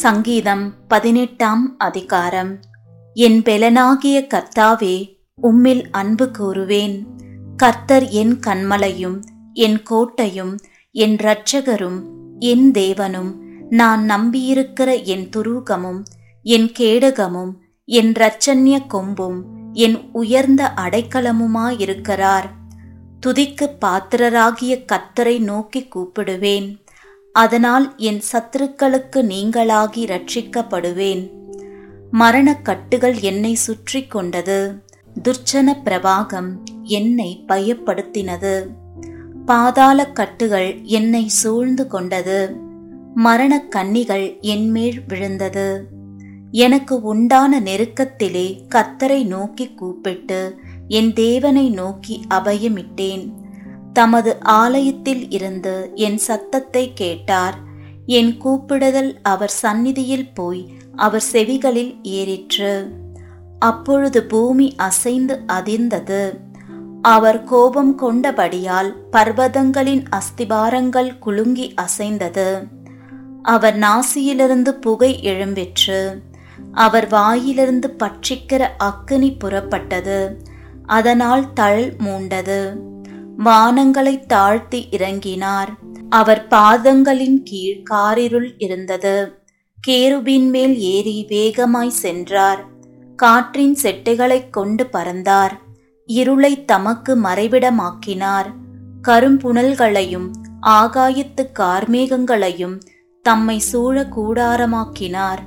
சங்கீதம் 18 அதிகாரம். என் பெலனாகிய கர்த்தாவே, உம்மில் அன்பு கூறுவேன். கர்த்தர் என் கண்மலையும் என் கோட்டையும் என் இரட்சகரும் என் தேவனும், நான் நம்பியிருக்கிற என் துருகமும் என் கேடகமும் என் இரட்சண்ய கொம்பும் என் உயர்ந்த அடைக்கலமுமாயிருக்கிறார். துதிக்கு பாத்திரராகிய கர்த்தரை நோக்கி கூப்பிடுவேன், அதனால் என் சத்துருக்களுக்கு நீங்களாகி ரட்சிக்கப்படுவேன். மரணக் கட்டுகள் என்னை சுற்றி கொண்டது, துர்ச்சன பிரவாகம் என்னை பயப்படுத்தினது, பாதாள கட்டுகள் என்னை சூழ்ந்து கொண்டது, மரணக் கண்ணிகள் என்மேல் விழுந்தது. எனக்கு உண்டான நெருக்கத்திலே கர்த்தரை நோக்கி கூப்பிட்டு என் தேவனை நோக்கி அபயமிட்டேன். தமது ஆலயத்தில் இருந்து என் சத்தத்தை கேட்டார். என் கூப்பிடுதல் அவர் சந்நிதியில் போய் அவர் செவிகளில் ஏறிற்று. அப்பொழுது பூமி அசைந்து அதிர்ந்தது. அவர் கோபம் கொண்டபடியால் பர்வதங்களின் அஸ்திபாரங்கள் குலுங்கி அசைந்தது. அவர் நாசியிலிருந்து புகை எழும்பிற்று, அவர் வாயிலிருந்து பட்சிக்கிற அக்கினி புறப்பட்டது, அதனால் தழல் மூண்டது. வானங்களை தாழ்த்தி இறங்கினார், அவர் பாதங்களின் கீழ் காரிருள் இருந்தது. கேருபின் மேல் ஏறி வேகமாய் சென்றார், காற்றின் செட்டைகளைக் கொண்டு பறந்தார், இருளை தமக்கு மறைவிடமாக்கினார். கரும்புணல்களையும் ஆகாயத்து கார்மேகங்களையும் தம்மை சூழ கூடாரமாக்கினார்.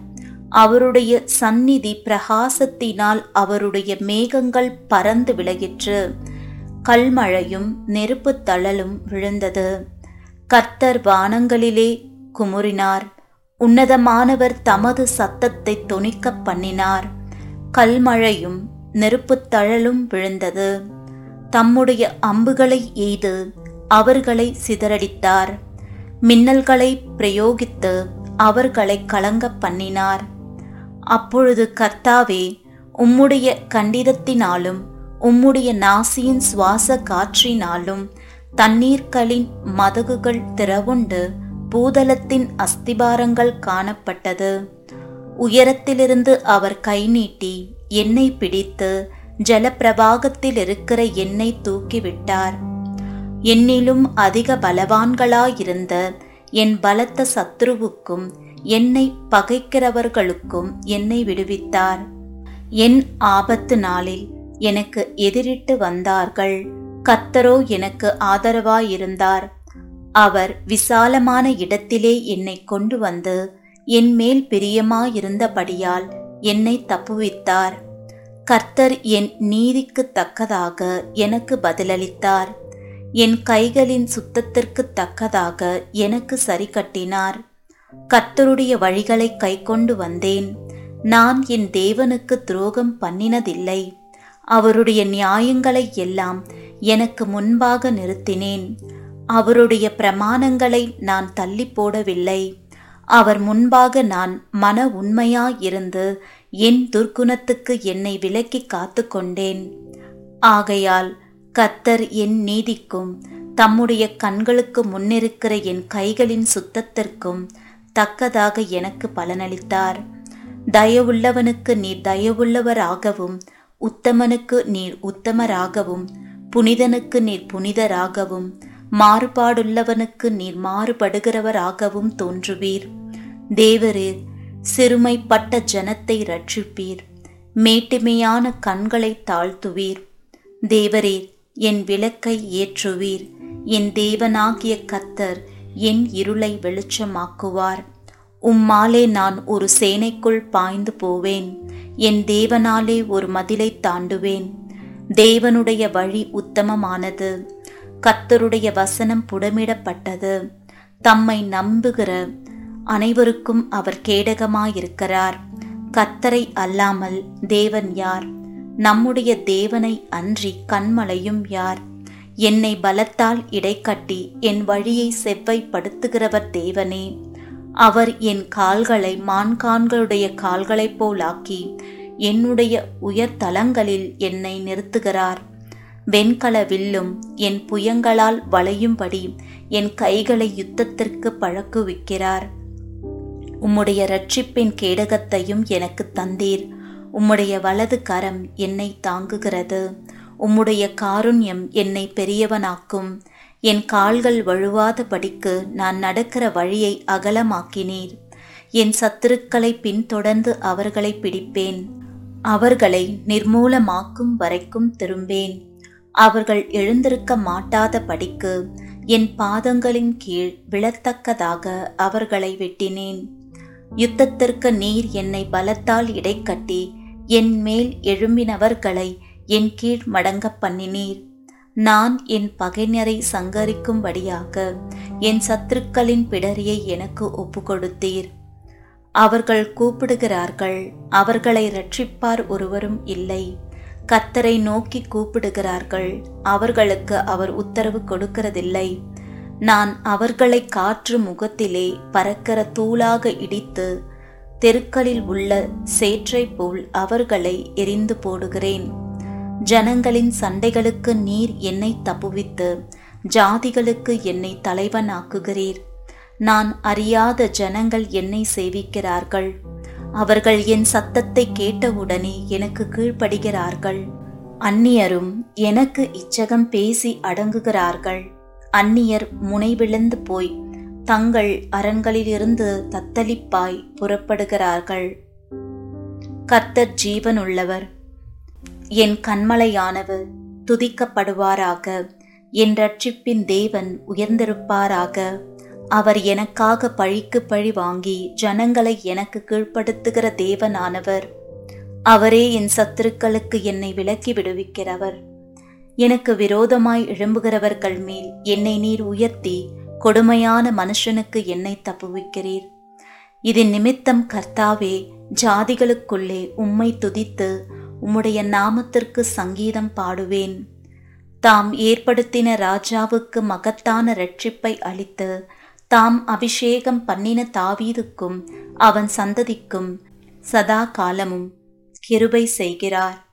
அவருடைய சந்நிதி பிரகாசத்தினால் அவருடைய மேகங்கள் பறந்து விலகிற்று. கல்மழையும் நெருப்பு தழலும் விழுந்தது. கர்த்தர் வானங்களிலே குமுறினார், உன்னதமானவர் தமது சத்தத்தை தொனிக்க பண்ணினார். கல்மழையும் நெருப்புத் தழலும் விழுந்தது. தம்முடைய அம்புகளை எய்து அவர்களை சிதறடித்தார், மின்னல்களை பிரயோகித்து அவர்களை கலங்க பண்ணினார். அப்பொழுது கர்த்தாவே, உம்முடைய கண்டிதத்தினாலும் உம்முடைய நாசியின் சுவாச காற்றினாலும் தண்ணீர்களின் மதகுகள் திறவுண்டு பூதலத்தின் அஸ்திபாரங்கள் காணப்பட்டது. உயரத்திலிருந்து அவர் கை நீட்டி என்னை பிடித்து ஜலப்பிரவாகத்தில் இருக்கிற என்னை தூக்கிவிட்டார். என்னிலும் அதிக பலவான்களாயிருந்த என் பலத்த சத்ருவுக்கும் என்னை பகைக்கிறவர்களுக்கும் என்னை விடுவித்தார். என் ஆபத்து நாளில் எனக்கு எதிரிட்டு வந்தார்கள், கர்த்தரோ எனக்கு ஆதரவாயிருந்தார். அவர் விசாலமான இடத்திலே என்னை கொண்டு வந்து என் மேல் பிரியமாயிருந்தபடியால் என்னை தப்புவித்தார். கர்த்தர் என் நீதிக்கு தக்கதாக எனக்கு பதிலளித்தார், என் கைகளின் சுத்தத்திற்கு தக்கதாக எனக்கு சரி கட்டினார். கர்த்தருடைய வழிகளை கை கொண்டு வந்தேன், நான் என் தேவனுக்கு துரோகம் பண்ணினதில்லை. அவருடைய நியாயங்களை எல்லாம் எனக்கு முன்பாக நிறுத்தினேன், அவருடைய பிரமாணங்களை நான் தள்ளி போடவில்லை. அவர் முன்பாக நான் மன உண்மையாயிருந்து என் துர்க்குணத்துக்கு என்னை விலக்கி காத்து கொண்டேன். ஆகையால் கர்த்தர் என் நீதிக்கும் தம்முடைய கண்களுக்கு முன்னிருக்கிற என் கைகளின் சுத்தத்திற்கும் தக்கதாக எனக்கு பலனளித்தார். தயவுள்ளவனுக்கு நீர் தயவுள்ளவராகவும், உத்தமனுக்கு நீர் உத்தமராகவும், புனிதனுக்கு நீர் புனிதராகவும், மாறுபாடுள்ளவனுக்கு நீர் மாறுபடுகிறவராகவும் தோன்றுவீர். தேவரீர் சிறுமைப்பட்ட ஜனத்தை இரட்சிப்பீர், மேட்டிமையான கண்களை தாழ்த்துவீர். தேவரீர் என் விளக்கை ஏற்றுவீர், என் தேவனாகிய கர்த்தர் என் இருளை வெளிச்சமாக்குவார். உம்மாலே நான் ஒரு சேனைக்குள் பாய்ந்து போவேன், என் தேவனாலே ஒரு மதிலை தாண்டுவேன். தேவனுடைய வழி உத்தமமானது, கர்த்தருடைய வசனம் புடமிடப்பட்டது. தம்மை நம்புகிற அனைவருக்கும் அவர் கேடகமாயிருக்கிறார். கர்த்தரை அல்லாமல் தேவன் யார்? நம்முடைய தேவனை அன்றி கண்மலையும் யார்? என்னை பலத்தால் இடைக்கட்டி என் வழியை செவ்வைப்படுத்துகிறவர் தேவனே. அவர் என் கால்களை மான்கான்களுடைய கால்களைப் போலாக்கி என்னுடைய உயர் தலங்களில் என்னை நிறுத்துகிறார். வெண்கல வில்லும் என் புயங்களால் வளையும்படி என் கைகளை யுத்தத்திற்கு பழக்குவிக்கிறார். உம்முடைய இரட்சிப்பின் கேடகத்தையும் எனக்கு தந்தீர். உம்முடைய வலது கரம் என்னை தாங்குகிறது. உம்முடைய காருண்யம் என்னை பெரியவனாக்கும். என் கால்கள் வழுவாதபடிக்கு நான் நடக்கிற வழியை அகலமாக்கினீர். என் சத்துருக்களை பின்தொடர்ந்து அவர்களை பிடிப்பேன். அவர்களை நிர்மூலமாக்கும் வரைக்கும் திரும்பேன். அவர்கள் எழுந்திருக்க மாட்டாத படிக்கு என் பாதங்களின் கீழ் விழத்தக்கதாக அவர்களை வெட்டினேன். யுத்தத்திற்கு நீர் என்னை பலத்தால் இடைக்கட்டி என் மேல் எழும்பினவர்களை என் கீழ் மடங்க பண்ணினீர். நான் என் பகைஞரை சங்கரிக்கும்படியாக என் சத்துருக்களின் பிடரியை எனக்கு ஒப்பு கொடுத்தீர். அவர்கள் கூப்பிடுகிறார்கள், அவர்களை இரட்சிப்பார் ஒருவரும் இல்லை. கர்த்தரை நோக்கி கூப்பிடுகிறார்கள், அவர்களுக்கு அவர் உத்தரவு கொடுக்கிறதில்லை. நான் அவர்களை காற்று முகத்திலே பறக்கிற தூளாக இடித்து தெருக்களில் உள்ள சேற்றை போல் அவர்களை எரிந்து போடுகிறேன். ஜனங்களின் சண்டைகளுக்கு நீர் என்னை தப்புவித்து ஜாதிகளுக்கு என்னை தலைவனாக்குகிறீர். நான் அறியாத ஜனங்கள் என்னை சேவிக்கிறார்கள். அவர்கள் என் சத்தத்தை கேட்டவுடனே எனக்கு கீழ்ப்படுகிறார்கள். அந்நியரும் எனக்கு இச்சகம் பேசி அடங்குகிறார்கள். அந்நியர் முனைவிழுந்து போய் தங்கள் அரண்களிலிருந்து தத்தளிப்பாய் புறப்படுகிறார்கள். கர்த்தர் ஜீவன் உள்ளவர், என் கண்மலையானவர் துதிக்கப்படுவாராக. என் ரட்சிப்பின் தேவன் உயர்ந்திருப்பாராக. அவர் எனக்காக பழிக்கு பழி வாங்கி ஜனங்களை எனக்கு கீழ்ப்படுத்துகிற தேவனானவர். அவரே என் சத்துருக்களுக்கு என்னை விலக்கி விடுவிக்கிறவர். எனக்கு விரோதமாய் எழும்புகிறவர்கள் மேல் என்னை நீர் உயர்த்தி கொடுமையான மனுஷனுக்கு என்னை தப்புவிக்கிறீர். இதன் நிமித்தம் கர்த்தாவே, ஜாதிகளுக்குள்ளே உம்மை துதித்து உம்முடைய நாமத்திற்கு சங்கீதம் பாடுவேன். தாம் ஏற்படுத்தின ராஜாவுக்கு மகத்தான இரட்சிப்பை அளித்து தாம் அபிஷேகம் பண்ணின தாவீதுக்கும் அவன் சந்ததிக்கும் சதா காலமும் கிருபை செய்கிறார்.